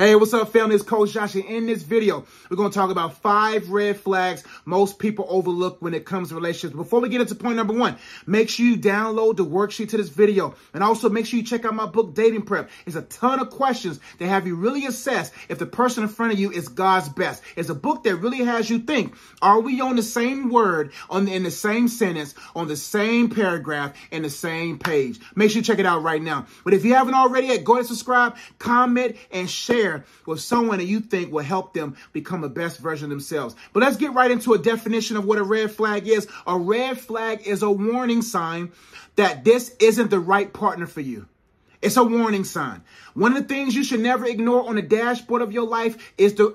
Hey, what's up, family? It's Coach Josh, and in this video, we're going to talk about 5 red flags most people overlook when it comes to relationships. Before we get into point number 1, make sure you download the worksheet to this video, and also make sure you check out my book, Dating Prep. It's a ton of questions that have you really assess if the person in front of you is God's best. It's a book that really has you think, are we on the same word, in the same sentence, on the same paragraph, in the same page? Make sure you check it out right now. But if you haven't already, go ahead and subscribe, comment, and share with someone that you think will help them become the best version of themselves. But let's get right into a definition of what a red flag is. A red flag is a warning sign that this isn't the right partner for you. It's a warning sign. One of the things you should never ignore on the dashboard of your life is the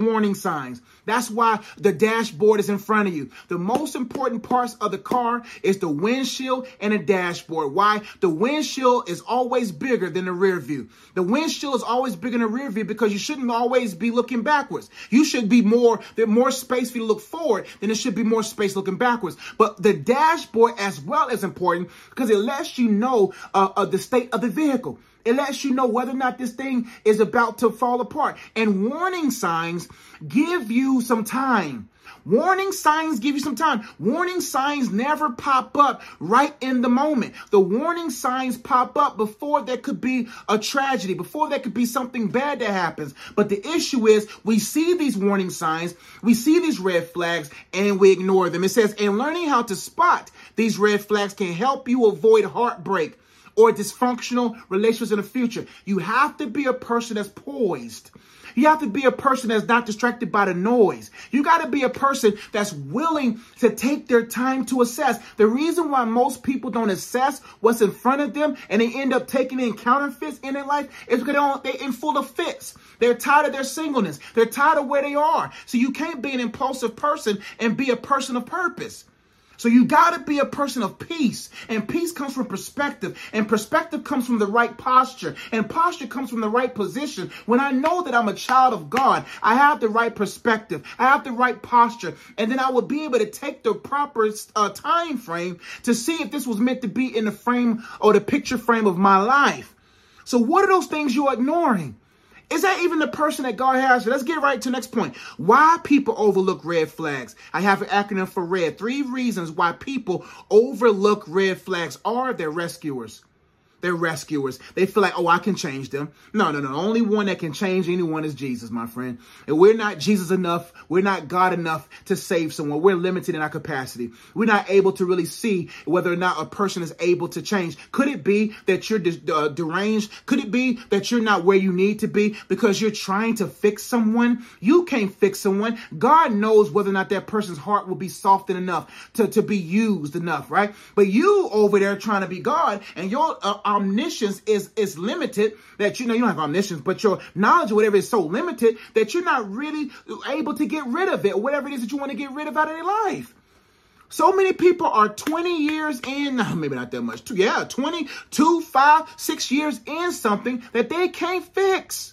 warning signs. That's why the dashboard is in front of you. The most important parts of the car is the windshield and the dashboard. Why? The windshield is always bigger than the rear view. The windshield is always bigger than the rear view because you shouldn't always be looking backwards. You should be more space for you to look forward than there should be more space looking backwards. But the dashboard as well is important because it lets you know the state of the vehicle. It lets you know whether or not this thing is about to fall apart. And warning signs give you some time. Warning signs give you some time. Warning signs never pop up right in the moment. The warning signs pop up before there could be a tragedy, before there could be something bad that happens. But the issue is we see these warning signs, we see these red flags, and we ignore them. It says, and learning how to spot these red flags can help you avoid heartbreak or dysfunctional relationships in the future. You have to be a person that's poised. You have to be a person that's not distracted by the noise. You got to be a person that's willing to take their time to assess. The reason why most people don't assess what's in front of them and they end up taking in counterfeits in their life is because they're in full of fits. They're tired of their singleness. They're tired of where they are. So you can't be an impulsive person and be a person of purpose. So you got to be a person of peace, and peace comes from perspective, and perspective comes from the right posture, and posture comes from the right position. When I know that I'm a child of God, I have the right perspective, I have the right posture, and then I will be able to take the proper time frame to see if this was meant to be in the frame or the picture frame of my life. So what are those things you're ignoring? Is that even the person that God has? Let's get right to the next point. Why people overlook red flags. I have an acronym for RED. 3 reasons why people overlook red flags are they're rescuers. They're rescuers. They feel like, oh, I can change them. No. Only one that can change anyone is Jesus, my friend. And we're not Jesus enough. We're not God enough to save someone. We're limited in our capacity. We're not able to really see whether or not a person is able to change. Could it be that you're deranged? Could it be that you're not where you need to be because you're trying to fix someone? You can't fix someone. God knows whether or not that person's heart will be softened enough to be used enough, right? But you over there trying to be God and your omniscience is limited, that you don't have omniscience, but your knowledge or whatever is so limited that you're not really able to get rid of it, whatever it is that you want to get rid of out of your life. So many people are 20 years in, maybe not that much, 5, 6 years in something that they can't fix.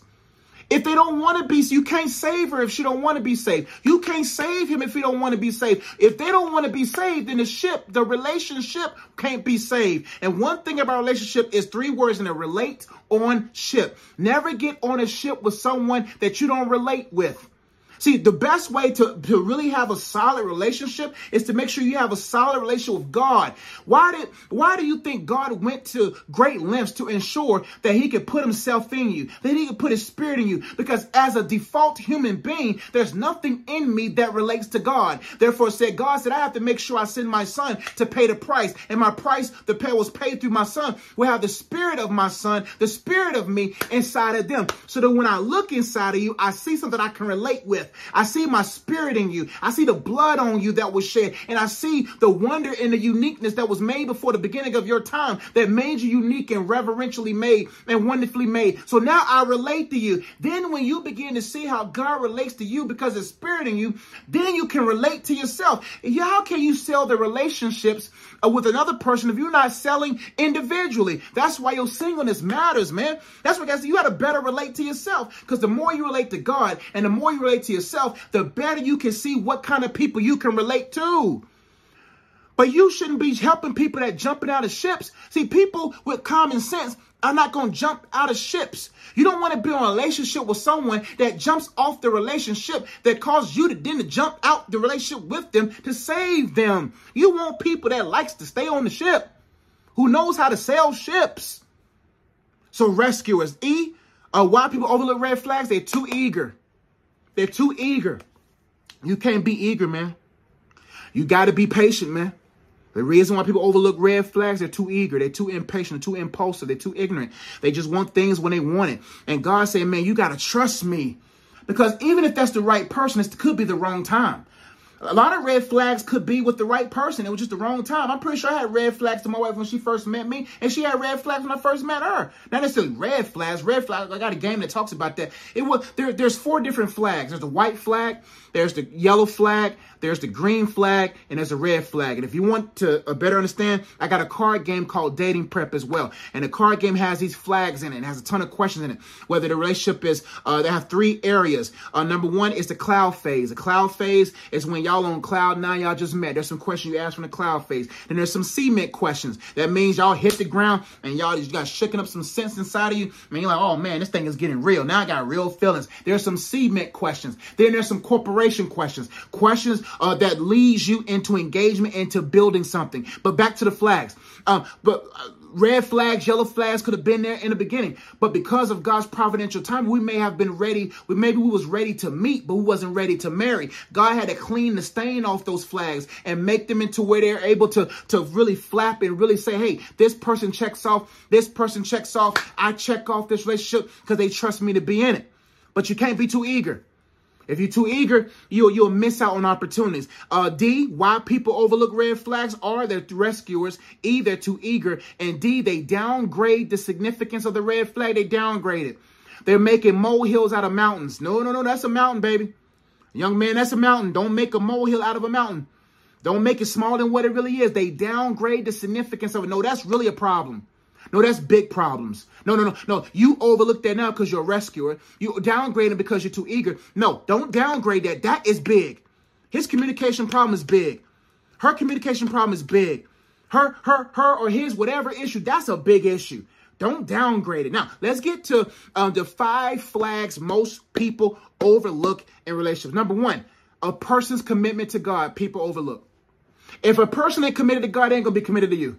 If they don't want to be, you can't save her if she don't want to be saved. You can't save him if he don't want to be saved. If they don't want to be saved, then the relationship can't be saved. And one thing about relationship is 3 words, and it relate on ship. Never get on a ship with someone that you don't relate with. See, the best way to really have a solid relationship is to make sure you have a solid relationship with God. Why do you think God went to great lengths to ensure that he could put himself in you, that he could put his spirit in you? Because as a default human being, there's nothing in me that relates to God. Therefore, God said, I have to make sure I send my son to pay the price. And my price, the pay was paid through my son. We have the spirit of my son, the spirit of me inside of them. So that when I look inside of you, I see something I can relate with. I see my spirit in you. I see the blood on you that was shed. And I see the wonder and the uniqueness that was made before the beginning of your time that made you unique and reverentially made and wonderfully made. So now I relate to you. Then when you begin to see how God relates to you because his spirit in you, then you can relate to yourself. How can you sell the relationships with another person if you're not selling individually? That's why your singleness matters, man. That's why you got to better relate to yourself, because the more you relate to God and the more you relate to yourself, the better you can see what kind of people you can relate to. But you shouldn't be helping people that jumping out of ships. See, people with common sense I'm not going to jump out of ships. You don't want to be in a relationship with someone that jumps off the relationship that caused you to then jump out the relationship with them to save them. You want people that likes to stay on the ship, who knows how to sail ships. So rescuers, why people overlook red flags? They're too eager. They're too eager. You can't be eager, man. You got to be patient, man. The reason why people overlook red flags, they're too eager, they're too impatient, they're too impulsive, they're too ignorant. They just want things when they want it. And God said, man, you got to trust me. Because even if that's the right person, it could be the wrong time. A lot of red flags could be with the right person. It was just the wrong time. I'm pretty sure I had red flags to my wife when she first met me, and she had red flags when I first met her. Not necessarily red flags. Red flags, I got a game that talks about that. It was there's four different flags. There's the white flag, there's the yellow flag, there's the green flag, and there's a red flag. And if you want to better understand, I got a card game called Dating Prep as well. And the card game has these flags in it. It has a ton of questions in it. Whether the relationship is, they have three areas. Number one is the cloud phase. The cloud phase is when y'all on cloud nine, y'all just met. There's some questions you ask from the cloud phase. Then there's some cement questions. That means y'all hit the ground and y'all just got shaking up some sense inside of you. I mean, you're like, oh man, this thing is getting real. Now I got real feelings. There's some cement questions. Then there's some corporation questions. Questions that leads you into engagement, into building something. But back to the flags. Red flags, yellow flags could have been there in the beginning, but because of God's providential time, we may have been ready. Maybe we was ready to meet, but we wasn't ready to marry. God had to clean the stain off those flags and make them into where they're able to really flap and really say, hey, this person checks off, this person checks off. I check off this relationship because they trust me to be in it. But you can't be too eager. If you're too eager, you'll miss out on opportunities. D, why people overlook red flags are they're rescuers. E, they're too eager. And D, they downgrade the significance of the red flag. They downgrade it. They're making molehills out of mountains. No, that's a mountain, baby. Young man, that's a mountain. Don't make a molehill out of a mountain. Don't make it smaller than what it really is. They downgrade the significance of it. No, that's really a problem. No, that's big problems. No. You overlook that now because you're a rescuer. You downgrade it because you're too eager. No, don't downgrade that. That is big. His communication problem is big. Her communication problem is big. Her or his whatever issue, that's a big issue. Don't downgrade it. Now, let's get to the five flags most people overlook in relationships. Number one, a person's commitment to God, people overlook. If a person ain't committed to God, they ain't going to be committed to you.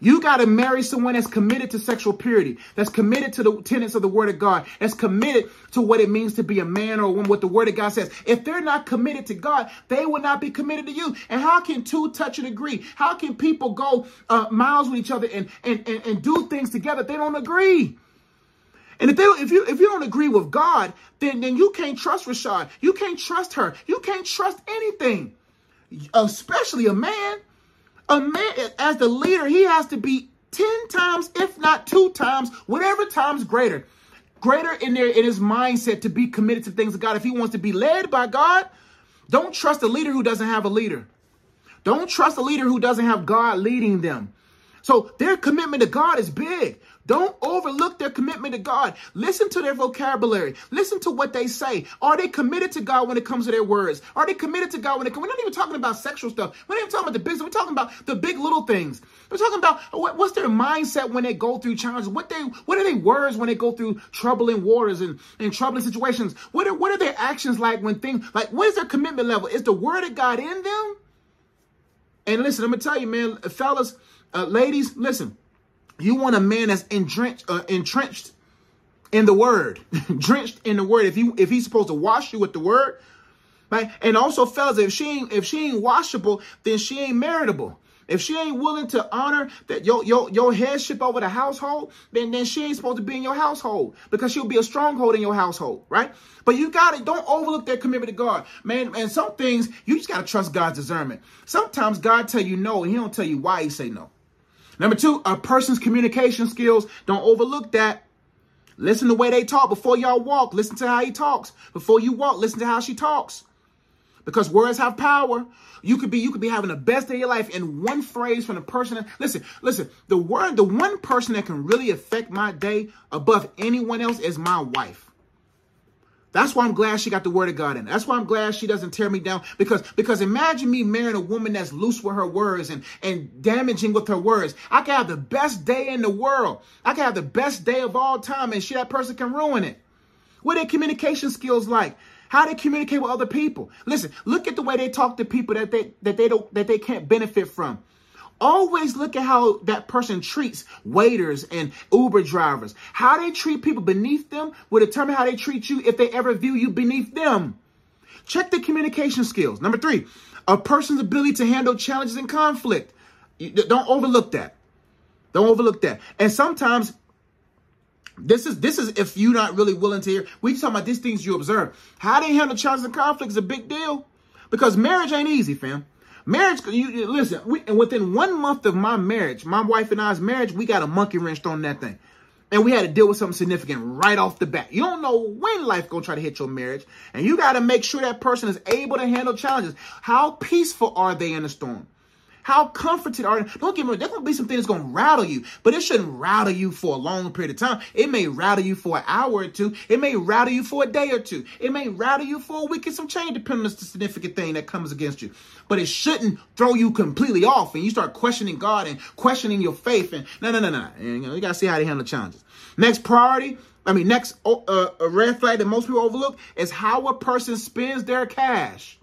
You got to marry someone that's committed to sexual purity, that's committed to the tenets of the word of God, that's committed to what it means to be a man or a woman, what the word of God says. If they're not committed to God, they will not be committed to you. And how can two touch and agree? How can people go miles with each other and do things together if they don't agree? And if you don't agree with God, then you can't trust Rashad. You can't trust her. You can't trust anything, especially a man. A man, as the leader, he has to be 10 times, if not 2 times, whatever times greater in his mindset to be committed to things of God. If he wants to be led by God, don't trust a leader who doesn't have a leader. Don't trust a leader who doesn't have God leading them. So their commitment to God is big. Don't overlook their commitment to God. Listen to their vocabulary. Listen to what they say. Are they committed to God when it comes to their words? Are they committed to God when it comes? We're not even talking about sexual stuff. We're not even talking about the business. We're talking about the big little things. We're talking about what's their mindset when they go through challenges. What are their words when they go through troubling waters and troubling situations? What are their actions like when things, like what is their commitment level? Is the word of God in them? And listen, I'm going to tell you, man, fellas, ladies, listen. You want a man that's entrenched in the word, drenched in the word. If he's supposed to wash you with the word, right? And also, fellas, if she ain't washable, then she ain't marriageable. If she ain't willing to honor that your headship over the household, then she ain't supposed to be in your household because she'll be a stronghold in your household, right? But you got to don't overlook their commitment to God, man. And some things you just got to trust God's discernment. Sometimes God tell you no, and he don't tell you why he say no. Number two, a person's communication skills. Don't overlook that. Listen to the way they talk before y'all walk. Listen to how he talks. Before you walk, listen to how she talks. Because words have power. You could be having the best day of your life in one phrase from the person. Listen, the one person that can really affect my day above anyone else is my wife. That's why I'm glad she got the word of God in. That's why I'm glad she doesn't tear me down. Because imagine me marrying a woman that's loose with her words and damaging with her words. I can have the best day in the world. I can have the best day of all time, and that person can ruin it. What are their communication skills like? How they communicate with other people? Listen, look at the way they talk to people that they can't benefit from. Always look at how that person treats waiters and Uber drivers. How they treat people beneath them will determine how they treat you if they ever view you beneath them. Check the communication skills. Number three, a person's ability to handle challenges and conflict. Don't overlook that. Don't overlook that. And sometimes this is if you're not really willing to hear. We talking about these things you observe. How they handle challenges and conflict is a big deal because marriage ain't easy, fam. Marriage, and within 1 month of my marriage, my wife and I's marriage, we got a monkey wrench thrown in that thing. And we had to deal with something significant right off the bat. You don't know when life gonna try to hit your marriage. And you got to make sure that person is able to handle challenges. How peaceful are they in the storm? How comforted are they? Don't get me wrong, there's gonna be some things that's gonna rattle you, but it shouldn't rattle you for a long period of time. It may rattle you for an hour or two. It may rattle you for a day or two. It may rattle you for a week and some change, depending on the significant thing that comes against you. But it shouldn't throw you completely off and you start questioning God and questioning your faith. And no. And, you gotta see how they handle challenges. Next red flag that most people overlook is how a person spends their cash.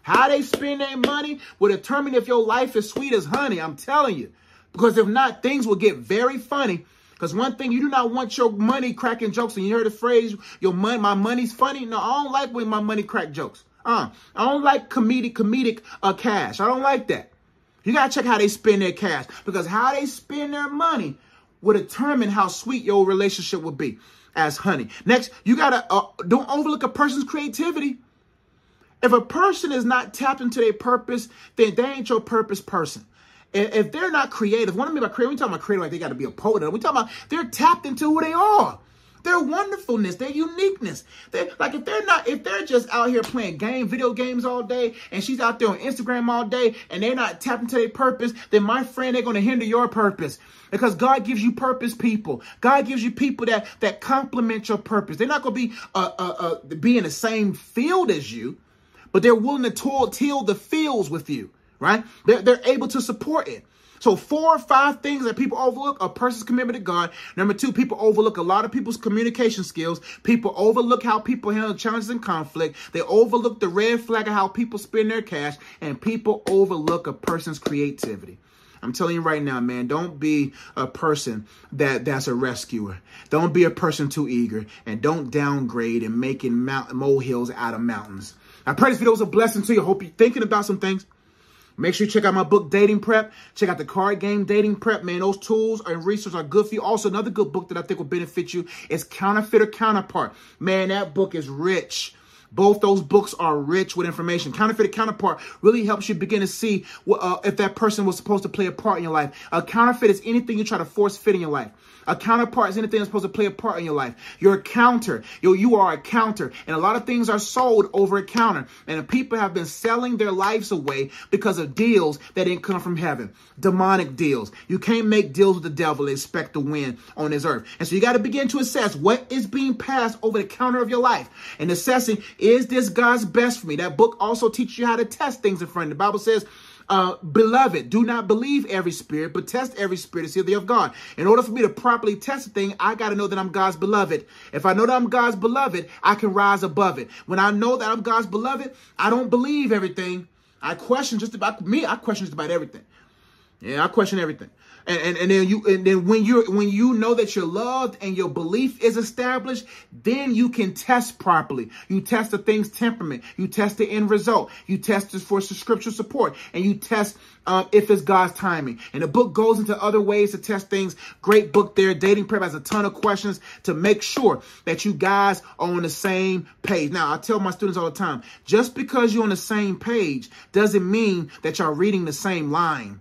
How they spend their money will determine if your life is sweet as honey, I'm telling you. Because if not, things will get very funny. Because one thing, you do not want your money cracking jokes. And you heard the phrase, "Your money, my money's funny." No, I don't like when my money crack jokes. I don't like comedic cash. I don't like that. You got to check how they spend their cash. Because how they spend their money will determine how sweet your relationship will be as honey. Next, you got to don't overlook a person's creativity. If a person is not tapped into their purpose, then they ain't your purpose person. If they're not creative, what I mean by creative, we're talking about creative like they got to be a poet. We're talking about they're tapped into who they are, their wonderfulness, their uniqueness. If they're just out here playing video games all day, and she's out there on Instagram all day, and they're not tapped into their purpose, then my friend, they're going to hinder your purpose. Because God gives you purpose people. God gives you people that complement your purpose. They're not going to be in the same field as you, but they're willing to till the fields with you, right? They're able to support it. So 4 or 5 things that people overlook: a person's commitment to God. Number two, people overlook a lot of people's communication skills. People overlook how people handle challenges and conflict. They overlook the red flag of how people spend their cash. And people overlook a person's creativity. I'm telling you right now, man, don't be a person that's a rescuer. Don't be a person too eager. And don't downgrade and making molehills out of mountains. I pray this video was a blessing to you. I hope you're thinking about some things. Make sure you check out my book, Dating Prep. Check out the card game, Dating Prep. Man, those tools and resources are good for you. Also, another good book that I think will benefit you is Counterfeit or Counterpart. Man, that book is rich. Both those books are rich with information. Counterfeit or Counterpart really helps you begin to see if that person was supposed to play a part in your life. A counterfeit is anything you try to force fit in your life. A counterpart is anything that's supposed to play a part in your life. You're a counter. You are a counter. And a lot of things are sold over a counter. And people have been selling their lives away because of deals that didn't come from heaven. Demonic deals. You can't make deals with the devil and expect to win on this earth. And so you got to begin to assess what is being passed over the counter of your life. And assessing, is this God's best for me? That book also teaches you how to test things in front. The Bible says, "Beloved, do not believe every spirit, but test every spirit to see if they are of God." In order for me to properly test a thing, I got to know that I'm God's beloved. If I know that I'm God's beloved, I can rise above it. When I know that I'm God's beloved, I don't believe everything. I question just about everything. Yeah, I question everything. And then when you know that you're loved and your belief is established, then you can test properly. You test the thing's temperament. You test the end result. You test it for scriptural support, and you test if it's God's timing. And the book goes into other ways to test things. Great book there. Dating Prep has a ton of questions to make sure that you guys are on the same page. Now, I tell my students all the time, just because you're on the same page doesn't mean that y'all reading the same line.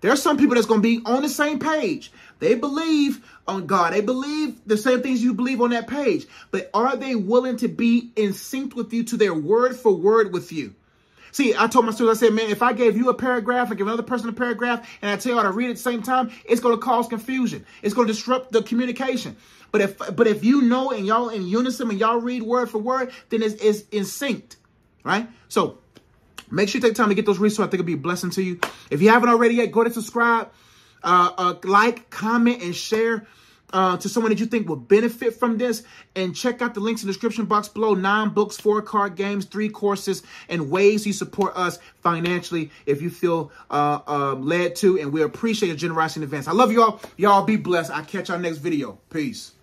There's some people that's going to be on the same page. They believe on God. They believe the same things you believe on that page. But are they willing to be in sync with you to their word for word with you? See, I told my students, I said, man, if I gave you a paragraph, I give another person a paragraph, and I tell you how to read it at the same time, it's going to cause confusion. It's going to disrupt the communication. But if you know and y'all in unison and y'all read word for word, then it's in sync, right? So make sure you take time to get those resources. I think it'll be a blessing to you. If you haven't already yet, go to subscribe, like, comment, and share to someone that you think will benefit from this. And check out the links in the description box below. 9 books, 4 card games, 3 courses, and ways you support us financially if you feel led to. And we appreciate your generosity in advance. I love y'all. Y'all be blessed. I'll catch y'all next video. Peace.